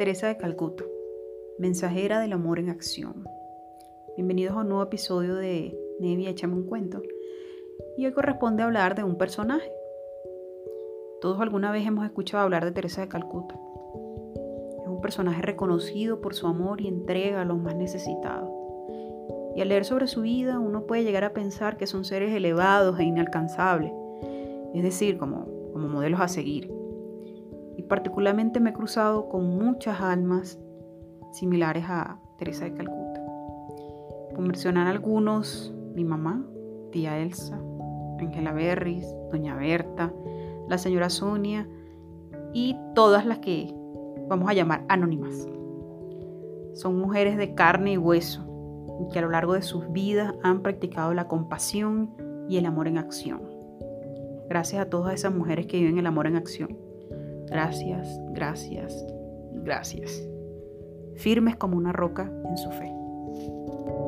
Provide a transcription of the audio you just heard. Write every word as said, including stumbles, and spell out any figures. Teresa de Calcuta, mensajera del amor en acción. Bienvenidos a un nuevo episodio de Nevia échame un cuento. Y hoy corresponde hablar de un personaje. Todos alguna vez hemos escuchado hablar de Teresa de Calcuta. Es un personaje reconocido por su amor y entrega a los más necesitados. Y al leer sobre su vida, uno puede llegar a pensar que son seres elevados e inalcanzables, es decir, como, como modelos a seguir. Y particularmente me he cruzado con muchas almas similares a Teresa de Calcuta. Por mencionar algunos, mi mamá, tía Elsa, Angela Berris, doña Berta, la señora Sonia y todas las que vamos a llamar anónimas. Son mujeres de carne y hueso, que a lo largo de sus vidas han practicado la compasión y el amor en acción. Gracias a todas esas mujeres que viven el amor en acción. Gracias, gracias, gracias. Firmes como una roca en su fe.